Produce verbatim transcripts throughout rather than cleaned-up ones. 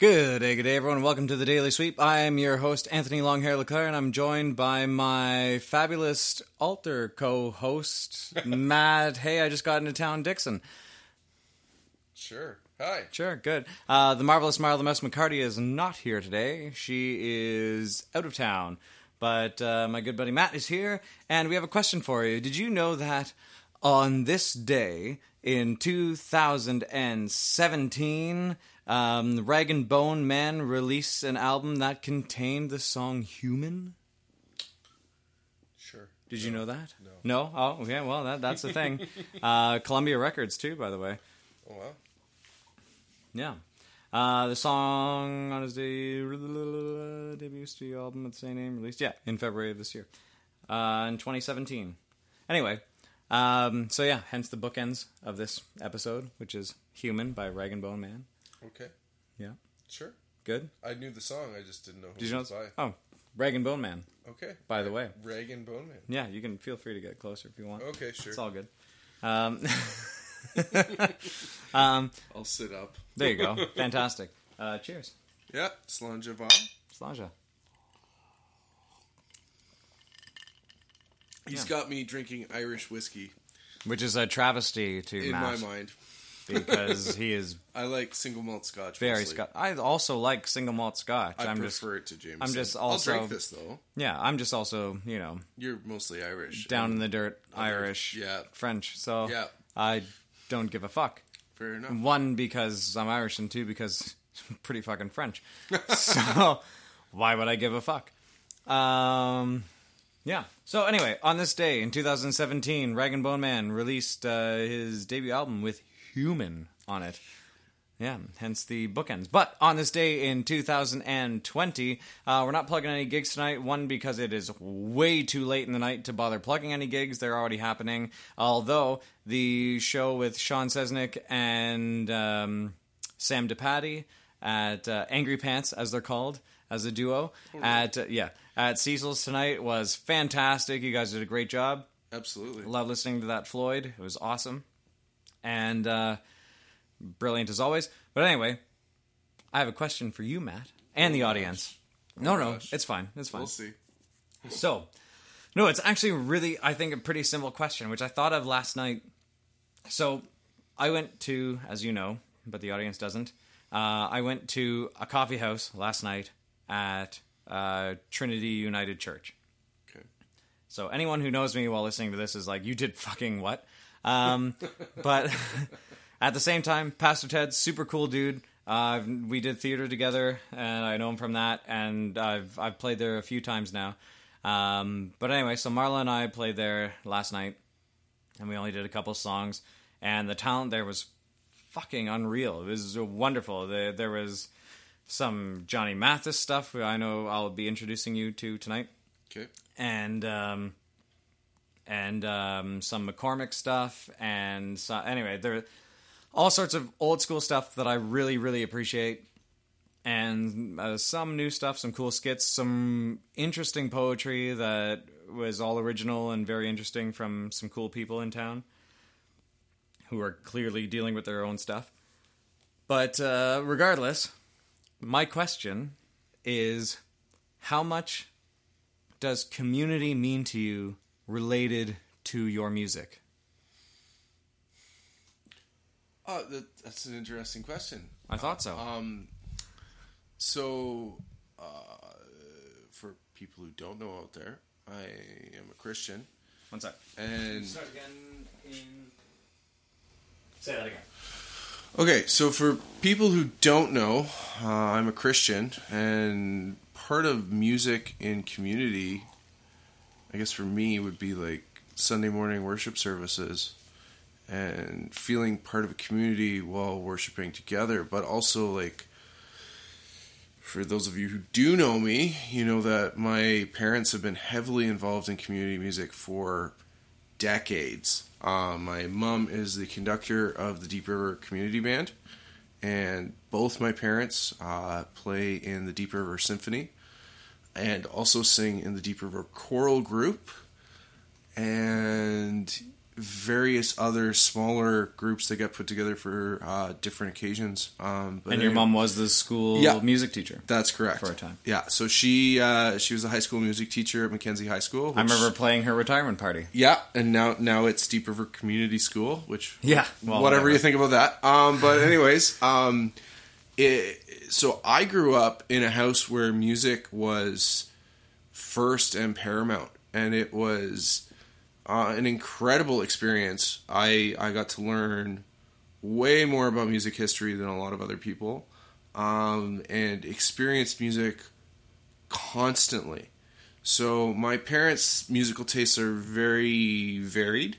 Good day, good day, everyone. Welcome to the Daily Sweep. I am your host, Anthony Longhair LeClair, and I'm joined by my fabulous alter co-host, Matt. Hey, I just got into town, Dixon. Sure. Hi. Sure. Good. Uh, the marvelous Marla M S McCarty is not here today. She is out of town, but uh, my good buddy Matt is here, and we have a question for you. Did you know that on this day in two thousand seventeen? Um, Rag and Bone Man released an album that contained the song Human? Sure. Did no. you know that? No. No? Oh, yeah, well, that, that's the thing. uh, Columbia Records, too, by the way. Oh, wow. Yeah. Uh, the song on his day, debut studio album with the same name, released, yeah, in February of this year. Uh, in twenty seventeen. Anyway, um, so yeah, hence the bookends of this episode, which is Human by Rag and Bone Man. Okay. Yeah. Sure. Good. I knew the song. I just didn't know who Did you know it was by. Oh, Rag and Bone Man. Okay. By the way. Rag and Bone Man. Yeah, you can feel free to get closer if you want. Okay, sure. It's all good. Um, um, I'll sit up. There you go. Fantastic. Uh, cheers. Yeah. Slangeva. Slangeva. He's yeah. got me drinking Irish whiskey. Which is a travesty to In Matt. my mind. Because he is... I like single malt scotch. Very Scotch. I also like single malt scotch. I I'm prefer just, it to Jameson. I'm just also... I'll drink this, though. Yeah, I'm just also, you know... You're mostly Irish. Down in the dirt, Irish, yeah. French. So yeah. I don't give a fuck. Fair enough. One, because I'm Irish, and two, because I'm pretty fucking French. So why would I give a fuck? Um... Yeah. So anyway, on this day in two thousand seventeen, Rag and Bone Man released uh, his debut album with Human on it. Yeah, hence the bookends. But on this day in two thousand twenty, uh, we're not plugging any gigs tonight. One, because it is way too late in the night to bother plugging any gigs. They're already happening. Although, the show with Sean Sesnick and um, Sam DePatty at uh, Angry Pants, as they're called, as a duo, oh, really? at uh, yeah at Cecil's tonight was fantastic. You guys did a great job. Absolutely. Love listening to that Floyd. It was awesome. And uh, brilliant as always. But anyway, I have a question for you, Matt, and oh the audience. Oh no, no, gosh. It's fine. It's fine. We'll see. So, no, it's actually really, I think, a pretty simple question, which I thought of last night. So, I went to, as you know, but the audience doesn't, uh, I went to a coffee house last night at uh, Trinity United Church. Okay. So, anyone who knows me while listening to this is like, you did fucking what? Um, but at the same time, Pastor Ted's super cool dude. Uh, we did theater together and I know him from that. And I've, I've played there a few times now. Um, but anyway, so Marla and I played there last night and we only did a couple songs and the talent there was fucking unreal. It was wonderful. There, there was some Johnny Mathis stuff I know I'll be introducing you to tonight. Okay. And, um, And um, some McCormick stuff, and so, anyway, there are all sorts of old school stuff that I really, really appreciate, and uh, some new stuff, some cool skits, some interesting poetry that was all original and very interesting from some cool people in town who are clearly dealing with their own stuff. But uh, regardless, my question is, how much does community mean to you related to your music? Oh, that, that's an interesting question. I thought so. Um, so, uh, for people who don't know out there, I am a Christian. One sec. And start again. In... Say that again. Okay, so for people who don't know, uh, I'm a Christian, and part of music in community, I guess for me, would be like Sunday morning worship services and feeling part of a community while worshiping together, but also like for those of you who do know me, you know that my parents have been heavily involved in community music for decades. Uh, my mom is the conductor of the Deep River Community Band, and both my parents uh, play in the Deep River Symphony and also sing in the Deep River Choral Group and various other smaller groups that got put together for uh, different occasions. Um, but and your I, mom was the school yeah, music teacher. That's correct. For a time. Yeah, so she uh, she was a high school music teacher at McKenzie High School. Which, I remember playing her retirement party. Yeah, and now now it's Deep River Community School, which, yeah, well, whatever, whatever you think about that. Um, but anyways, um, it... So I grew up in a house where music was first and paramount, and it was uh, an incredible experience. I I got to learn way more about music history than a lot of other people, um, and experienced music constantly. So my parents' musical tastes are very varied,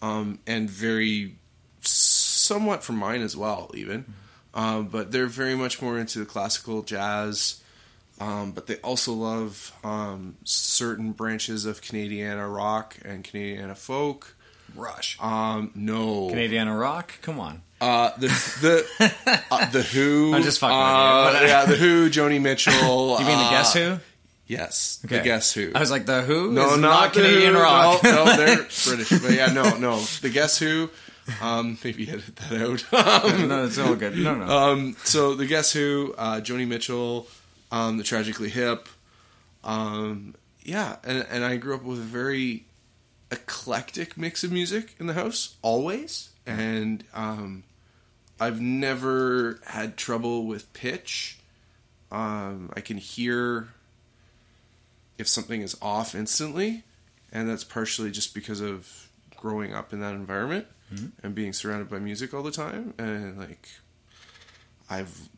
um, and very somewhat from mine as well, even. Um, but they're very much more into the classical jazz, um, but they also love um, certain branches of Canadiana rock and Canadiana folk. Rush. Um, no. Canadiana rock? Come on. Uh, the the uh, the Who. I'm just fucking uh, with you. Yeah, the Who, Joni Mitchell. You mean uh, the Guess Who? Yes, okay. The Guess Who. I was like, the Who? No, is not, not Canadian Who, rock. No, no, they're British. But yeah, no, no, the Guess Who. Um, maybe edit that out. um, no, it's all good. No, no. Um, so the Guess Who, uh, Joni Mitchell, um, The Tragically Hip, um, yeah, and, and I grew up with a very eclectic mix of music in the house always, and um, I've never had trouble with pitch. Um, I can hear if something is off instantly, and that's partially just because of growing up in that environment. Mm-hmm. And being surrounded by music all the time, and like I've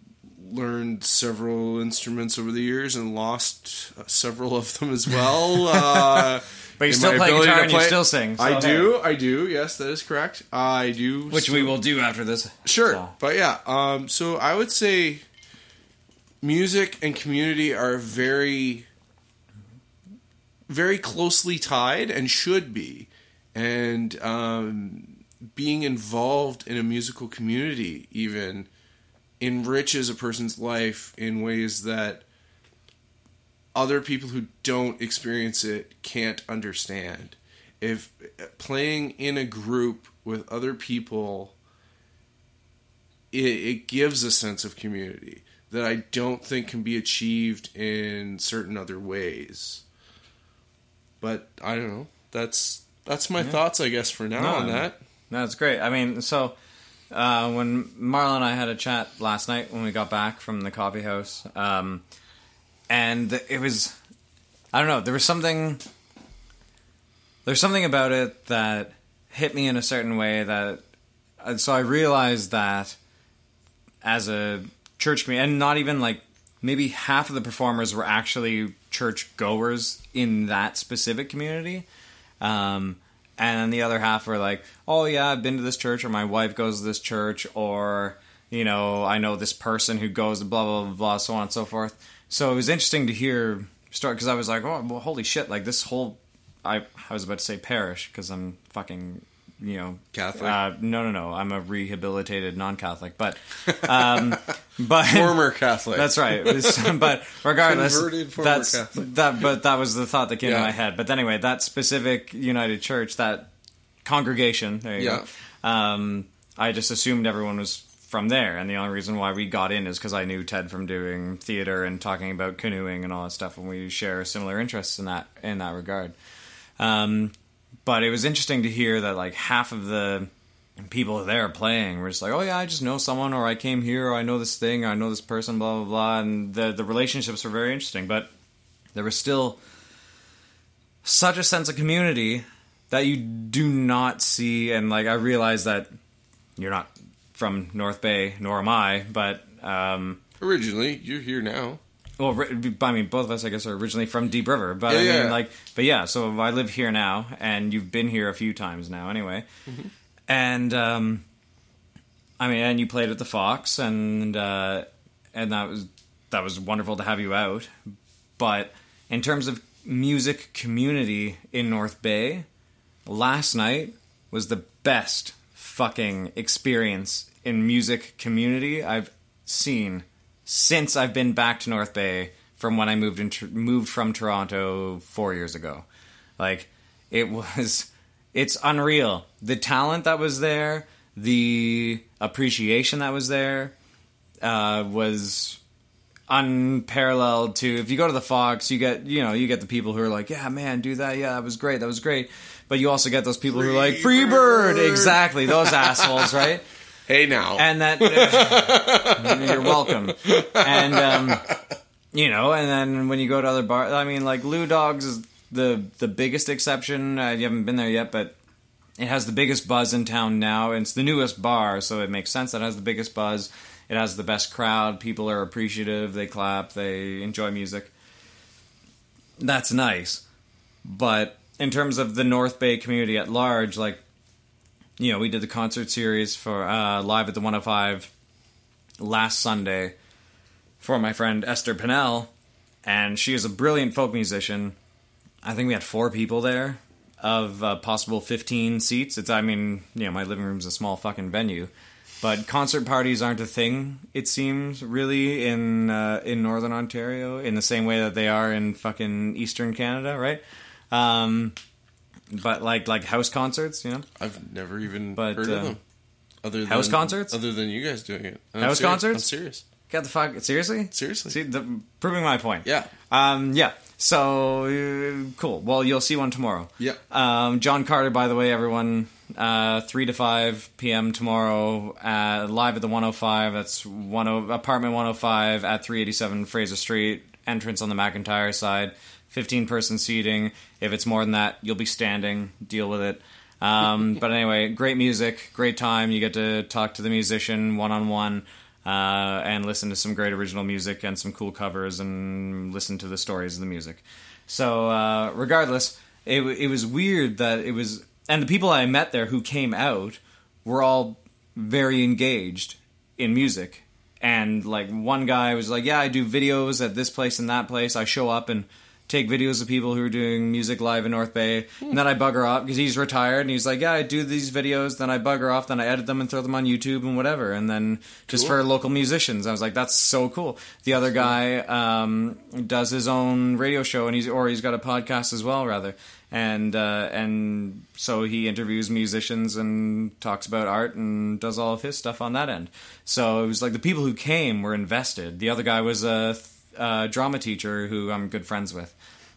learned several instruments over the years and lost uh, several of them as well. Uh, but you still play guitar and play, you still sing. So. I do, I do. Yes, that is correct. Uh, I do, which still, we will do after this. Sure, so. But yeah. Um, so I would say music and community are very, very closely tied and should be, and. Um, Being involved in a musical community even enriches a person's life in ways that other people who don't experience it can't understand. If playing in a group with other people, it, it gives a sense of community that I don't think can be achieved in certain other ways. But I don't know. That's that's my yeah. thoughts, I guess, for now no, on that. That's great. I mean, so uh, when Marla and I had a chat last night when we got back from the coffee house, um, and it was, I don't know, there was something, there's something about it that hit me in a certain way that, so I realized that as a church community, and not even like, maybe half of the performers were actually church goers in that specific community, um, and the other half were like, oh yeah, I've been to this church, or my wife goes to this church, or, you know, I know this person who goes to blah, blah, blah, so on and so forth. So it was interesting to hear, start because I was like, oh, well, holy shit, like this whole, I, I was about to say parish, because I'm fucking, you know. Catholic? Uh, no, no, no, I'm a rehabilitated non-Catholic, but. Um, but former Catholic. That's right. Was, but regardless, converted former that's, Catholic. That, but that was the thought that came yeah. to my head. But anyway, that specific United Church, that congregation, there you yeah. go, um, I just assumed everyone was from there, and the only reason why we got in is because I knew Ted from doing theater and talking about canoeing and all that stuff, and we share similar interests in that in that regard. Um, but it was interesting to hear that like half of the people there playing were just like, oh yeah, I just know someone, or I came here, or I know this thing, or I know this person, blah, blah, blah. And the the relationships were very interesting, but there was still such a sense of community that you do not see. And like I realize that you're not from North Bay, nor am I, but um, originally you're here now. Well, I mean, both of us, I guess, are originally from Deep River, but yeah, I mean, yeah. like, but yeah. So I live here now, and you've been here a few times now, anyway. Mm-hmm. And, um, I mean, and you played at the Fox, and, uh, and that was that was wonderful to have you out. But in terms of music community in North Bay, last night was the best fucking experience in music community I've seen since I've been back to North Bay from when I moved in, moved from Toronto four years ago. Like, it was, it's unreal. The talent that was there, the appreciation that was there, uh, was unparalleled to. If you go to the Fox, you get, you know, you get the people who are like, yeah, man, do that. Yeah, that was great. That was great. But you also get those people Free who are like, Free Bird. Bird. Exactly. Those assholes, right? Hey, now. And that, uh, you're welcome. And, um, you know, and then when you go to other bars, I mean, like, Lou Dogs is the, the biggest exception. Uh, you haven't been there yet, but it has the biggest buzz in town now. And it's the newest bar, so it makes sense that it has the biggest buzz. It has the best crowd. People are appreciative. They clap. They enjoy music. That's nice. But in terms of the North Bay community at large, like, you know, we did the concert series for uh, Live at the one oh five last Sunday for my friend Esther Pinnell, and she is a brilliant folk musician. I think we had four people there of uh, possible fifteen seats. It's, I mean, you know, my living room's a small fucking venue. But concert parties aren't a thing, it seems, really, in uh, in Northern Ontario, in the same way that they are in fucking Eastern Canada, right? Um, but, like, like house concerts, you know? I've never even but, heard uh, of them. Other house than, concerts? Other than you guys doing it. I'm house serious. concerts? I'm serious. Got the fuck... Seriously? Seriously. See, the, proving my point. Yeah. Um, yeah. So, uh, cool. Well, you'll see one tomorrow. Yeah. Um, John Carter, by the way, everyone... Uh, three to five p.m. tomorrow, uh, live at the one oh five. That's ten, apartment one oh five at three eighty-seven Fraser Street. Entrance on the McIntyre side. fifteen-person seating. If it's more than that, you'll be standing. Deal with it. Um, but anyway, great music, great time. You get to talk to the musician one-on-one uh, and listen to some great original music and some cool covers and listen to the stories of the music. So uh, regardless, it, it was weird that it was... And the people I met there who came out were all very engaged in music. And, like, one guy was like, yeah, I do videos at this place and that place. I show up and take videos of people who are doing music live in North Bay. And then I bugger off because he's retired. And he's like, yeah, I do these videos. Then I bugger off. Then I edit them and throw them on YouTube and whatever. And then just cool. for local musicians. I was like, that's so cool. The other guy um, does his own radio show. and he's Or he's got a podcast as well, rather. And uh, and so he interviews musicians and talks about art and does all of his stuff on that end. So it was like the people who came were invested. The other guy was a, a drama teacher who I'm good friends with,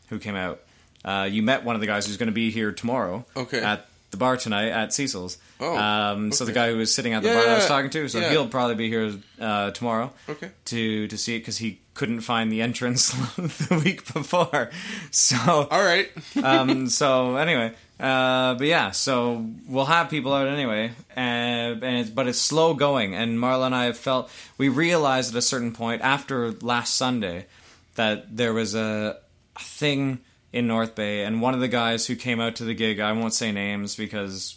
who came out. Uh, you met one of the guys who's going to be here tomorrow okay. at the bar tonight at Cecil's. Oh, um, okay. So the guy who was sitting at the yeah, bar that I was talking to, so yeah. he'll probably be here uh, tomorrow okay. to, to see it because he... couldn't find the entrance the week before. So... All right. um, so, anyway. Uh, but, yeah. So, we'll have people out anyway. And, and it's, but it's slow going. And Marla and I have felt... We realized at a certain point after last Sunday that there was a thing in North Bay. And one of the guys who came out to the gig... I won't say names because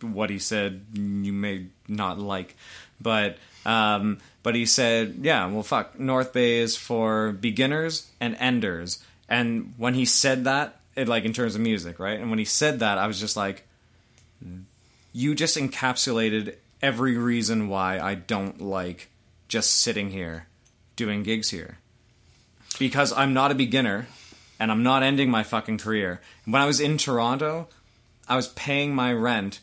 what he said you may not like. But... Um, but he said, yeah, well, fuck, North Bay is for beginners and enders. And when he said that, it, like, in terms of music, right? And when he said that, I was just like, you just encapsulated every reason why I don't like just sitting here doing gigs here. Because I'm not a beginner, and I'm not ending my fucking career. When I was in Toronto, I was paying my rent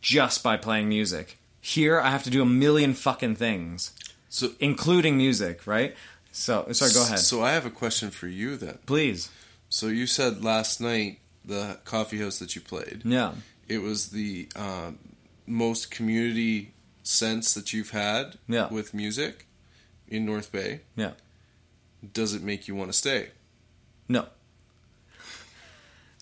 just by playing music. Here, I have to do a million fucking things, so including music, right? So, sorry, go ahead. So I have a question for you then. Please. So you said last night, the coffee house that you played. Yeah. It was the um, most community sense that you've had yeah. with music in North Bay. Yeah. Does it make you want to stay? No.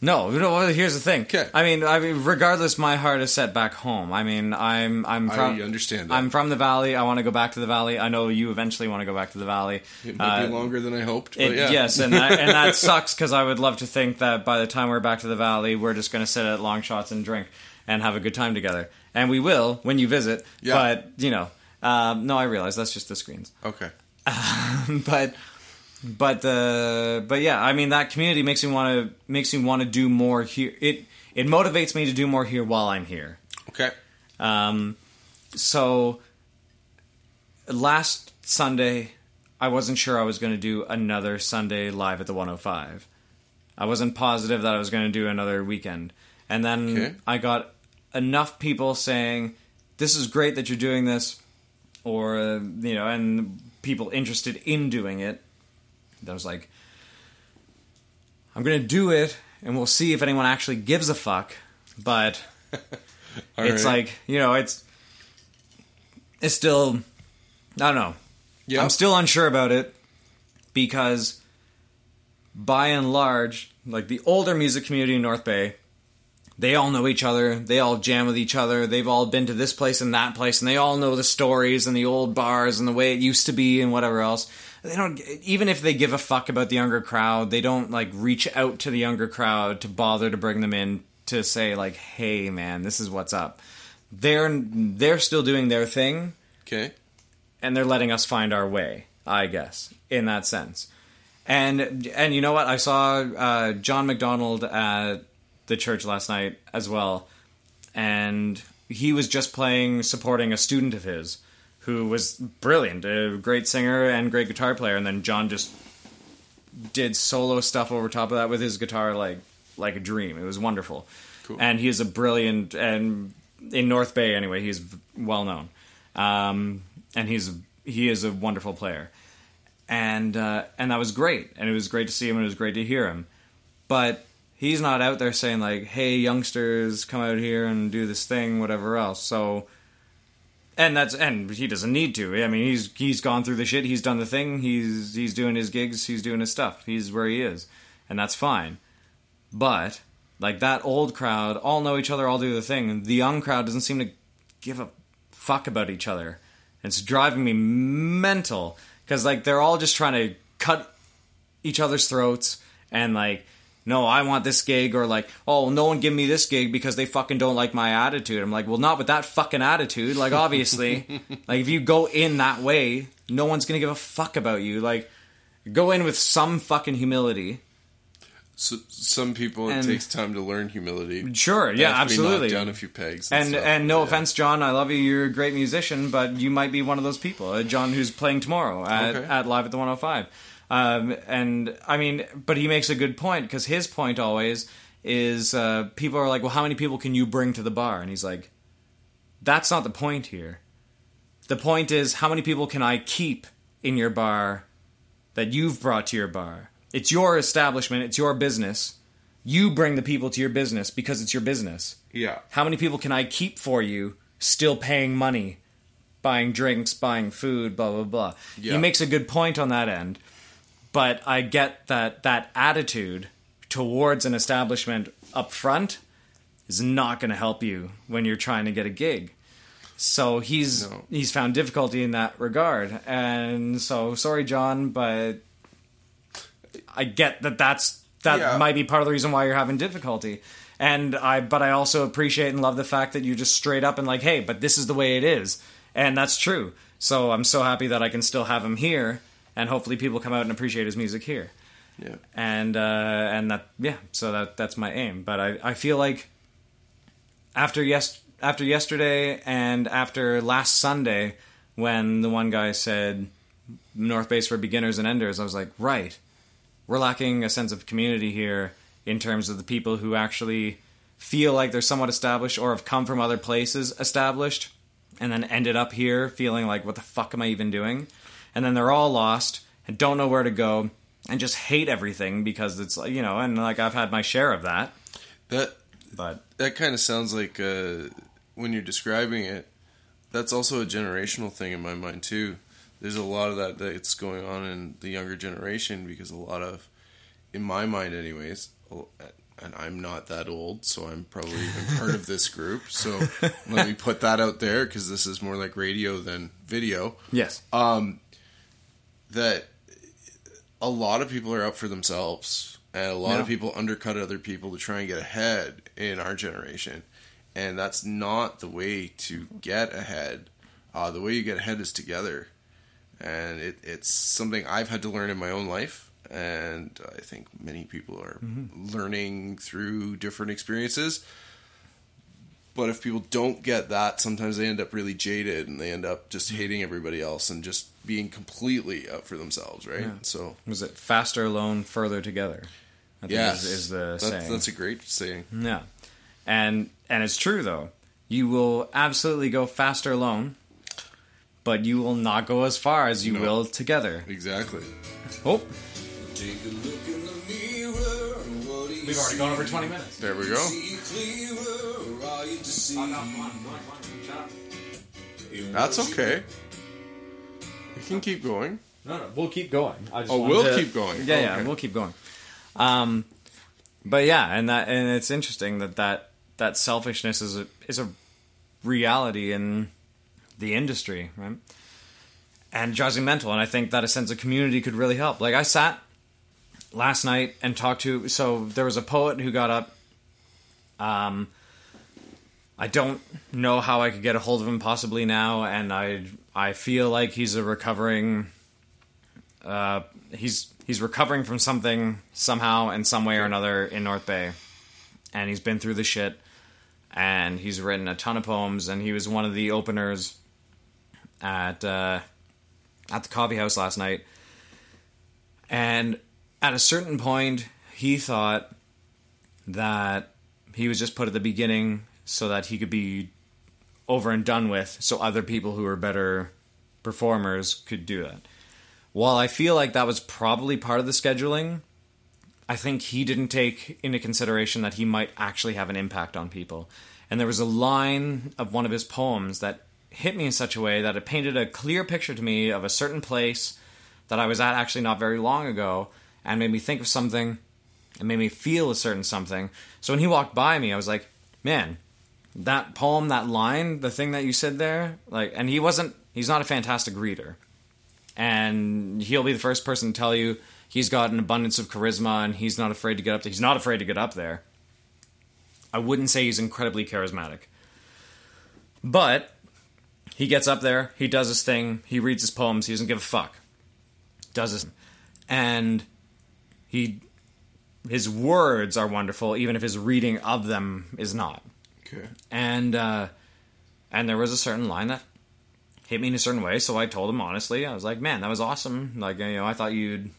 No, no. Here's the thing. Okay. I mean, I mean, regardless, my heart is set back home. I mean, I'm, I'm from. I understand that. I'm from the Valley. I want to go back to the Valley. I know you eventually want to go back to the Valley. It might uh, be longer than I hoped. But it, yeah. Yes, and that, and that sucks because I would love to think that by the time we're back to the Valley, we're just going to sit at Long Shots and drink and have a good time together, and we will when you visit. Yeah. But you know, um, no, I realize that's just the screens. Okay. Um, but but uh, but yeah, I mean, that community makes me want to makes me want to do more here. It it motivates me to do more here while I'm here. Okay. Um. So last Sunday, I wasn't sure I was going to do another Sunday live at the one oh five. I wasn't positive that I was going to do another weekend. And then okay. I got enough people saying, this is great that you're doing this, or, uh, you know, and people interested in doing it. That I was like, I'm going to do it, and we'll see if anyone actually gives a fuck. But it's right. like, you know, it's it's still, I don't know. Yep. I'm still unsure about it, because by and large, like, the older music community in North Bay, they all know each other, they all jam with each other, they've all been to this place and that place, and they all know the stories and the old bars and the way it used to be and whatever else. They don't, even if they give a fuck about the younger crowd, they don't, like, reach out to the younger crowd to bother to bring them in to say, like, hey, man, this is what's up. They're, they're still doing their thing. Okay. And they're letting us find our way, I guess, in that sense. And and you know what? I saw uh, John McDonald at the church last night as well. And he was just playing, supporting a student of his who was brilliant, a great singer and great guitar player. And then John just did solo stuff over top of that with his guitar like like a dream. It was wonderful. Cool. And he is a brilliant, and in North Bay anyway, he's well known. Um, and he's he is a wonderful player. And uh, and that was great. And it was great to see him, and it was great to hear him. But he's not out there saying, like, hey, youngsters, come out here and do this thing, whatever else. So, and that's and he doesn't need to. I mean, he's he's gone through the shit. He's done the thing. He's he's doing his gigs. He's doing his stuff. He's where he is. And that's fine. But, like, that old crowd all know each other, all do the thing. The young crowd doesn't seem to give a fuck about each other. It's driving me mental. Because, like, they're all just trying to cut each other's throats and, like, no, I want this gig, or, like, oh, no one give me this gig because they fucking don't like my attitude. I'm like, well, not with that fucking attitude. Like, obviously, like, if you go in that way, no one's going to give a fuck about you. Like, go in with some fucking humility. So, some people, and it takes time to learn humility. Sure, yeah, absolutely. Knocked down a few pegs. And, and, stuff, and no yeah. offense, John, I love you. You're a great musician, but you might be one of those people, uh, John, who's playing tomorrow at, okay. at Live at the one oh five. Um, and, I mean, but he makes a good point, because his point always is uh, people are like, well, how many people can you bring to the bar? And he's like, that's not the point here. The point is, how many people can I keep in your bar that you've brought to your bar? It's your establishment. It's your business. You bring the people to your business because it's your business. Yeah. How many people can I keep for you still paying money, buying drinks, buying food, blah, blah, blah? Yeah. He makes a good point on that end. But I get that that attitude towards an establishment up front is not going to help you when you're trying to get a gig. So he's no. he's found difficulty in that regard. And so, sorry, John, but I get that that's, that yeah. might be part of the reason why you're having difficulty. And I, but I also appreciate and love the fact that you're just straight up and like, hey, but this is the way it is. And that's true. So I'm so happy that I can still have him here, and hopefully people come out and appreciate his music here. Yeah. And, uh, and that, yeah, so that, that's my aim. But I, I feel like after yes, after yesterday and after last Sunday, when the one guy said North Bay's for beginners and enders, I was like, right. We're lacking a sense of community here in terms of the people who actually feel like they're somewhat established or have come from other places established and then ended up here feeling like, what the fuck am I even doing? And then they're all lost and don't know where to go and just hate everything because it's, you know, and like I've had my share of that. That but that kind of sounds like uh, when you're describing it, that's also a generational thing in my mind too. There's a lot of that that's going on in the younger generation because a lot of, in my mind anyways, and I'm not that old, so I'm probably even part of this group. So let me put that out there because this is more like radio than video. Yes. Um, that a lot of people are out for themselves, and a lot no. of people undercut other people to try and get ahead in our generation. And that's not the way to get ahead. Uh, the way you get ahead is together. And it, it's something I've had to learn in my own life. And I think many people are mm-hmm. learning through different experiences. But if people don't get that, sometimes they end up really jaded and they end up just hating everybody else and just being completely out for themselves, right? Yeah. So was it faster alone, further together? I think yes. is, is the that's, saying. That's a great saying. Yeah. And and it's true, though. You will absolutely go faster alone, but you will not go as far as you no. will together. Exactly. Oh. Take a look in the mirror. What do you We've already see? Gone over twenty minutes. There we go. That's okay. We can keep going. No, no, we'll keep going. I just oh, we'll to, keep going. Yeah, oh, yeah, okay. We'll keep going. Um, but yeah, and that, and it's interesting that that, that selfishness is a is a reality in the industry, right? And it drives me mental, and I think that a sense of community could really help. Like I sat last night and talked to. So there was a poet who got up. Um, I don't know how I could get a hold of him possibly now, and I I feel like he's a recovering. Uh, he's he's recovering from something somehow in some way or another in North Bay, and he's been through the shit, and he's written a ton of poems, and he was one of the openers at uh, at the coffee house last night, and at a certain point he thought that he was just put at the beginning so that he could be over and done with, so other people who are better performers could do that. While I feel like that was probably part of the scheduling, I think he didn't take into consideration that he might actually have an impact on people. And there was a line of one of his poems that hit me in such a way that it painted a clear picture to me of a certain place that I was at actually not very long ago, and made me think of something, and made me feel a certain something. So when he walked by me, I was like, man, that poem, that line, the thing that you said there, like, and he wasn't, he's not a fantastic reader. And he'll be the first person to tell you he's got an abundance of charisma and he's not afraid to get up there. He's not afraid to get up there. I wouldn't say he's incredibly charismatic. But he gets up there, he does his thing, he reads his poems, he doesn't give a fuck. Does his... And he, his words are wonderful, even if his reading of them is not. Okay. And uh, and there was a certain line that hit me in a certain way, so I told him honestly. I was like, "Man, that was awesome. Like, you know, I thought you'd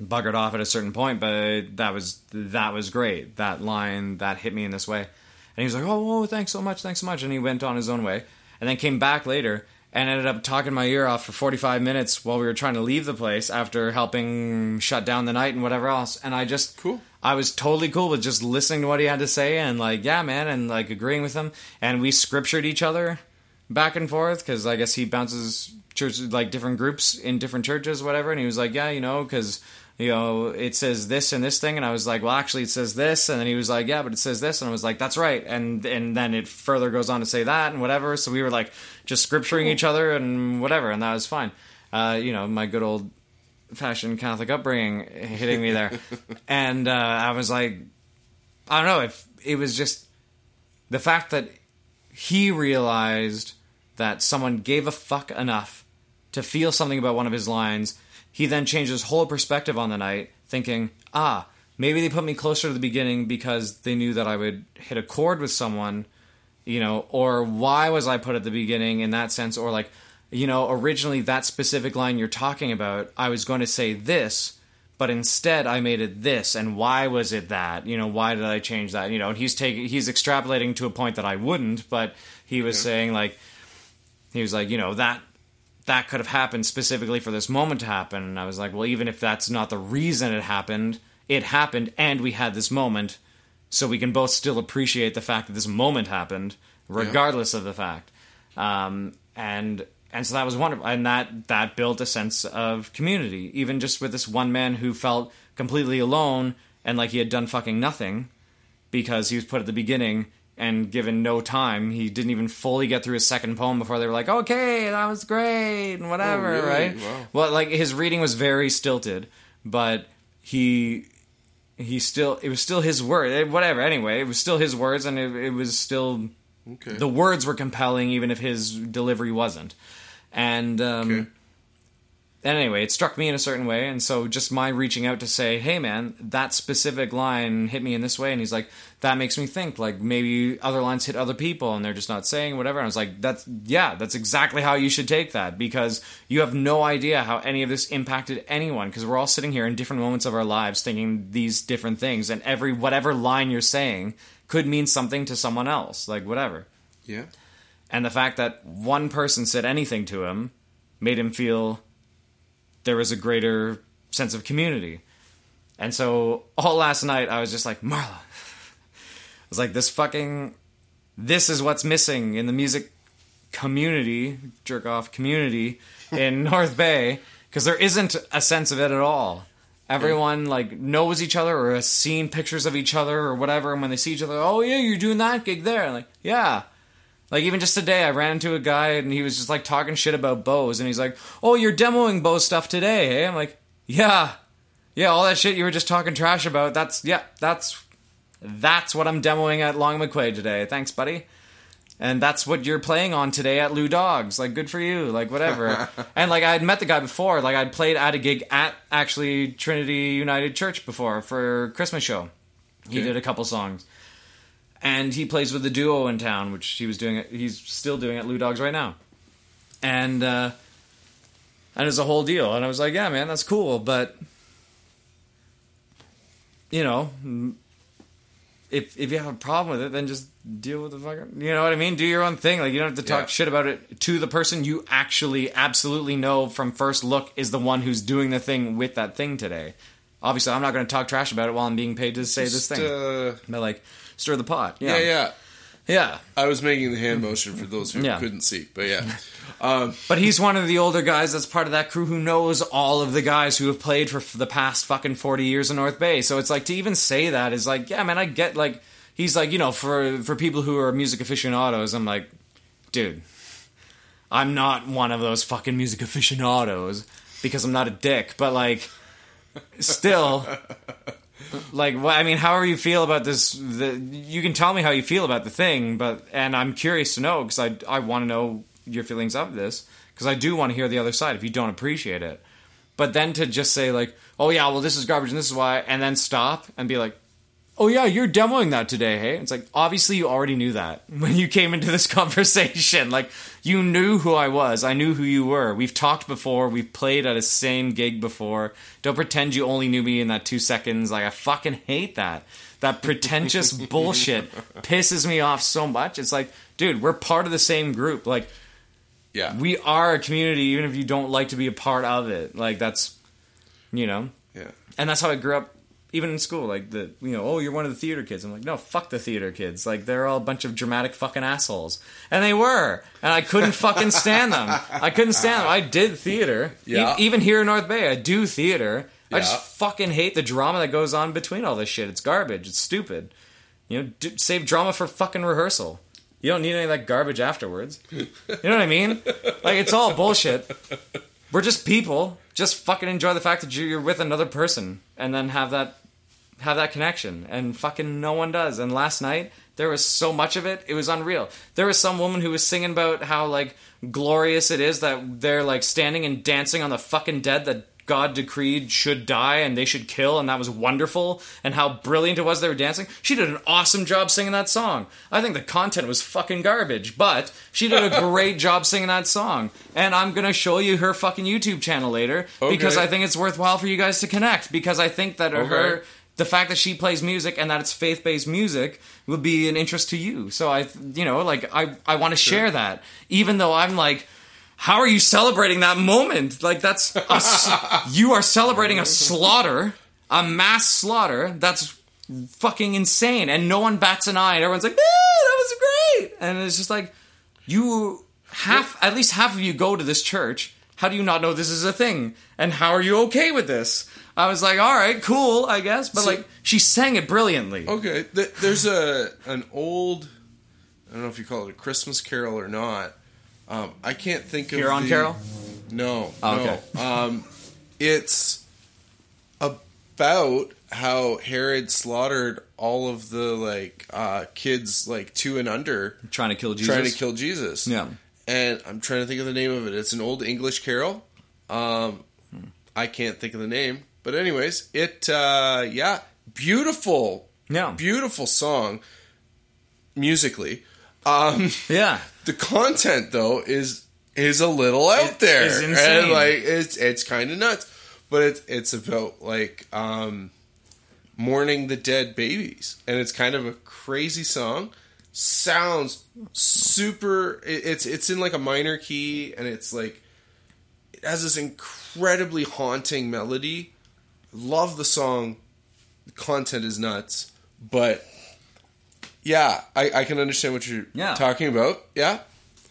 buggered off at a certain point, but that was that was great. That line that hit me in this way." And he was like, "Oh, whoa, thanks so much, thanks so much." And he went on his own way, and then came back later. And ended up talking my ear off for forty-five minutes while we were trying to leave the place after helping shut down the night and whatever else. And I just... Cool. I was totally cool with just listening to what he had to say and like, yeah, man, and like agreeing with him. And we scriptured each other back and forth because I guess he bounces church, like different groups in different churches, whatever. And he was like, yeah, you know, because, you know, it says this and this thing. And I was like, well, actually it says this. And then he was like, yeah, but it says this. And I was like, that's right. And and then it further goes on to say that and whatever. So we were like... just scripturing each other and whatever, and that was fine. Uh, you know, my good old-fashioned Catholic upbringing hitting me there. And uh, I was like, I don't know, if it was just the fact that he realized that someone gave a fuck enough to feel something about one of his lines. He then changed his whole perspective on the night, thinking, ah, maybe they put me closer to the beginning because they knew that I would hit a chord with someone. You know, or why was I put at the beginning in that sense? Or like, you know, originally that specific line you're talking about, I was going to say this, but instead I made it this. And why was it that? You know, why did I change that? You know, and he's taking, he's extrapolating to a point that I wouldn't, but he was yeah. saying like, he was like, you know, that, that could have happened specifically for this moment to happen. And I was like, well, even if that's not the reason it happened, it happened and we had this moment. So we can both still appreciate the fact that this moment happened, regardless yeah. of the fact. Um, and and so that was wonderful. And that, that built a sense of community, even just with this one man who felt completely alone and like he had done fucking nothing because he was put at the beginning and given no time. He didn't even fully get through his second poem before they were like, okay, that was great and whatever, oh, really? Right? Wow. Well, like his reading was very stilted, but he... He still, it was still his word, whatever, anyway, it was still his words, and it, it was still, okay. The words were compelling, even if his delivery wasn't, and, um, okay. And anyway, it struck me in a certain way, and so just my reaching out to say, hey man, that specific line hit me in this way, and he's like, that makes me think, like, maybe other lines hit other people, and they're just not saying whatever, and I was like, that's, yeah, that's exactly how you should take that, because you have no idea how any of this impacted anyone, because we're all sitting here in different moments of our lives thinking these different things, and every, whatever line you're saying could mean something to someone else, like, whatever. Yeah. And the fact that one person said anything to him made him feel... there was a greater sense of community. And so all last night I was just like, Marla. I was like, this fucking... this is what's missing in the music community, jerk-off community, in North Bay. Because there isn't a sense of it at all. Everyone, like, knows each other or has seen pictures of each other or whatever. And when they see each other, oh, yeah, you're doing that gig there. I'm like, yeah. Like, even just today, I ran into a guy, and he was just, like, talking shit about Bose, and he's like, oh, you're demoing Bose stuff today, hey? I'm like, yeah. Yeah, all that shit you were just talking trash about, that's, yeah, that's, that's what I'm demoing at Long McQuay today. Thanks, buddy. And that's what you're playing on today at Lou Dogs. Like, good for you. Like, whatever. And, like, I had met the guy before. Like, I'd played at a gig at, actually, Trinity United Church before for Christmas show. He okay. did a couple songs. And he plays with the duo in town, which he was doing. He's still doing at Lou Dogs right now, and uh, and it's a whole deal. And I was like, yeah, man, that's cool, but you know, if if you have a problem with it, then just deal with the fucking. You know what I mean? Do your own thing. Like you don't have to talk yeah. shit about it to the person you actually absolutely know from first look is the one who's doing the thing with that thing today. Obviously, I'm not going to talk trash about it while I'm being paid to say just, this thing. Uh... But like. Stir the pot. Yeah. yeah, yeah, yeah. I was making the hand motion for those who yeah. couldn't see, but yeah. Um, but he's one of the older guys that's part of that crew who knows all of the guys who have played for the past fucking forty years in North Bay. So it's like to even say that is like, yeah, man, I get like he's like you know for for people who are music aficionados, I'm like, dude, I'm not one of those fucking music aficionados because I'm not a dick, but like, still. Like, well, I mean, however you feel about this, the, you can tell me how you feel about the thing, but, and I'm curious to know, because I, I want to know your feelings of this, because I do want to hear the other side if you don't appreciate it. But then to just say, like, oh yeah, well, this is garbage and this is why, and then stop and be like, oh yeah, you're demoing that today, hey? It's like, obviously you already knew that when you came into this conversation. Like, you knew who I was. I knew who you were. We've talked before. We've played at a same gig before. Don't pretend you only knew me in that two seconds. Like, I fucking hate that. That pretentious bullshit pisses me off so much. It's like, dude, we're part of the same group. Like, yeah, we are a community even if you don't like to be a part of it. Like, that's, you know. Yeah. And that's how I grew up. Even in school, like, the you know, oh, you're one of the theater kids. I'm like, no, fuck the theater kids. Like, they're all a bunch of dramatic fucking assholes. And they were. And I couldn't fucking stand them. I couldn't stand them. I did theater. Yeah. E- even here in North Bay, I do theater. Yeah. I just fucking hate the drama that goes on between all this shit. It's garbage. It's stupid. You know, d- save drama for fucking rehearsal. You don't need any of that garbage afterwards. You know what I mean? Like, it's all bullshit. We're just people. Just fucking enjoy the fact that you're with another person. And then have that... have that connection, and fucking no one does. And last night, there was so much of it, it was unreal. There was some woman who was singing about how, like, glorious it is that they're, like, standing and dancing on the fucking dead that God decreed should die and they should kill, and that was wonderful, and how brilliant it was they were dancing. She did an awesome job singing that song. I think the content was fucking garbage, but she did a great job singing that song, and I'm gonna show you her fucking YouTube channel later, okay. because I think it's worthwhile for you guys to connect, because I think that okay. her... the fact that she plays music and that it's faith-based music would be an interest to you. So I, you know, like I, I want to share sure. that, even though I'm like, how are you celebrating that moment? Like that's, a, you are celebrating a slaughter, a mass slaughter. That's fucking insane. And no one bats an eye. And everyone's like, ah, that was great. And it's just like, you half, at least half of you go to this church. How do you not know this is a thing? And how are you okay with this? I was like, all right, cool, I guess. But, so, like, she sang it brilliantly. Okay. Th- there's a an old, I don't know if you call it a Christmas carol or not. Um, I can't think of Huron the... Carol? No. Oh, no. Okay. Um, it's about how Herod slaughtered all of the, like, uh, kids, like, two and under. Trying to kill Jesus. Trying to kill Jesus. Yeah. And I'm trying to think of the name of it. It's an old English carol. Um, I can't think of the name. But anyways, it, uh, yeah, beautiful, yeah. beautiful song musically. Um, yeah. The content, though, is is a little out it there. It's insane. And, like, it's it's kind of nuts. But it, it's about, like, um, mourning the dead babies. And it's kind of a crazy song. Sounds super... It, it's it's in, like, a minor key, and it's, like... It has this incredibly haunting melody. Love the song. The content is nuts. But, yeah, I, I can understand what you're yeah. talking about. Yeah?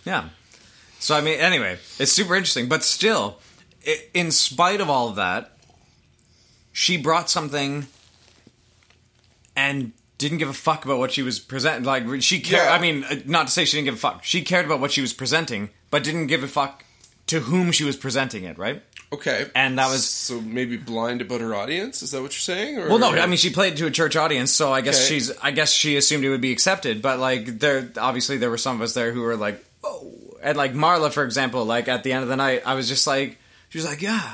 Yeah. So, I mean, anyway, it's super interesting. But still... in spite of all of that, she brought something and didn't give a fuck about what she was presenting. Like, she cared. Yeah. I mean, not to say she didn't give a fuck. She cared about what she was presenting, but didn't give a fuck to whom she was presenting it, right? Okay. And that was... So maybe blind about her audience? Is that what you're saying? Or... Well, no. I mean, she played to a church audience, so I guess okay. she's. I guess she assumed it would be accepted. But, like, there obviously there were some of us there who were like, oh. And, like, Marla, for example, like, at the end of the night, I was just like... She was like, yeah,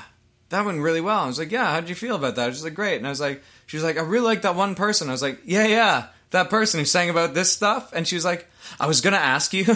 that went really well. I was like, yeah, how'd you feel about that? She's like, great. And I was like, she was like, I really like that one person. I was like, yeah, yeah, that person who sang about this stuff. And she was like, I was going to ask you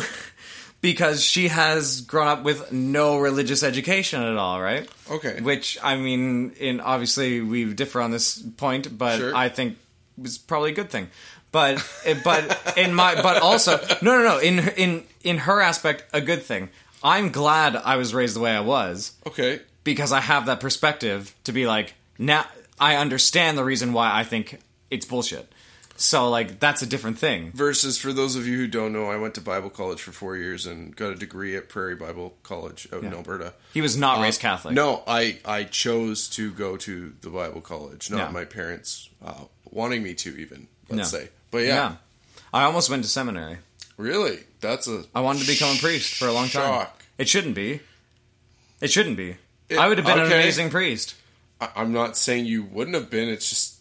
because she has grown up with no religious education at all, right? Okay. Which, I mean, in obviously we differ on this point, but sure. I think it's probably a good thing. But but in my but also no no no in in in her aspect a good thing. I'm glad I was raised the way I was. Okay. Because I have that perspective to be like, now I understand the reason why I think it's bullshit. So, like, that's a different thing. Versus, for those of you who don't know, I went to Bible college for four years and got a degree at Prairie Bible College out yeah. in Alberta. He was not uh, raised Catholic. No, I, I chose to go to the Bible college, not no. my parents uh, wanting me to even, let's no. say. But yeah. yeah. I almost went to seminary. Really? That's a... I wanted to become a priest for a long time. Shock. It shouldn't be. It shouldn't be. It, I would have been okay. an amazing priest. I, I'm not saying you wouldn't have been. It's just...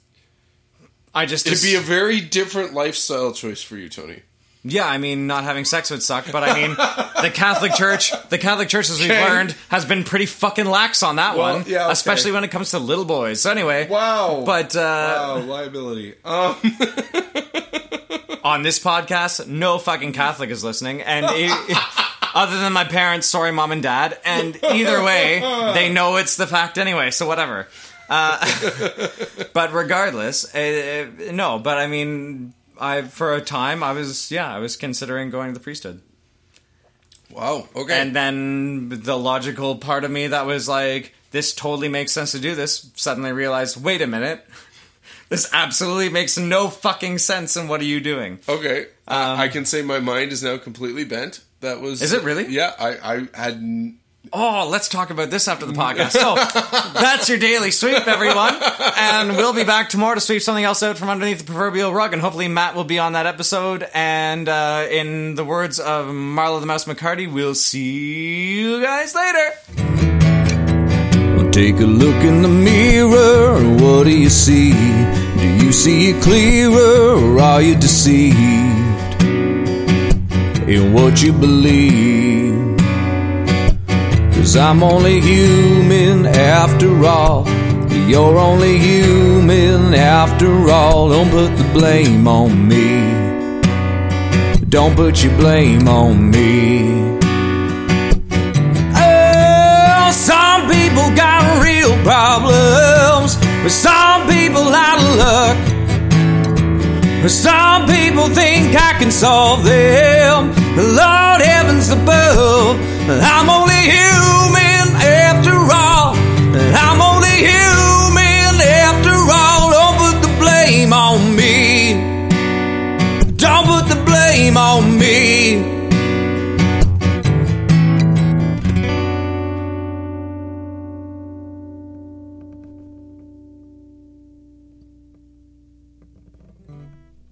I just... It'd be a very different lifestyle choice for you, Tony. Yeah, I mean, not having sex would suck, but I mean, the Catholic Church, the Catholic Church, as we've okay. learned, has been pretty fucking lax on that well, one. Yeah, okay. Especially when it comes to little boys. So anyway... Wow. But, uh... Wow, liability. Um... On this podcast, no fucking Catholic is listening, and it, it, other than my parents, sorry, mom and dad, and either way, they know it's the fact anyway, so whatever. Uh, but regardless, it, it, no, but I mean, I for a time, I was, yeah, I was considering going to the priesthood. Wow, okay. And then the logical part of me that was like, this totally makes sense to do this, suddenly realized, wait a minute... This absolutely makes no fucking sense, and what are you doing? Okay. Um, I can say my mind is now completely bent. That was... Is it really? Yeah, I, I had... N- oh, let's talk about this after the podcast. So, that's your daily sweep, everyone. And we'll be back tomorrow to sweep something else out from underneath the proverbial rug, and hopefully Matt will be on that episode. And uh, in the words of Marla the Mouse McCarty, we'll see you guys later. Take a look in the mirror, what do you see? Do you see it clearer, or are you deceived in what you believe? 'Cause I'm only human after all. You're only human after all. Don't put the blame on me. Don't put your blame on me. Some people got real problems, but some people out of luck, but some people think I can solve them. Lord heavens above, I'm only human.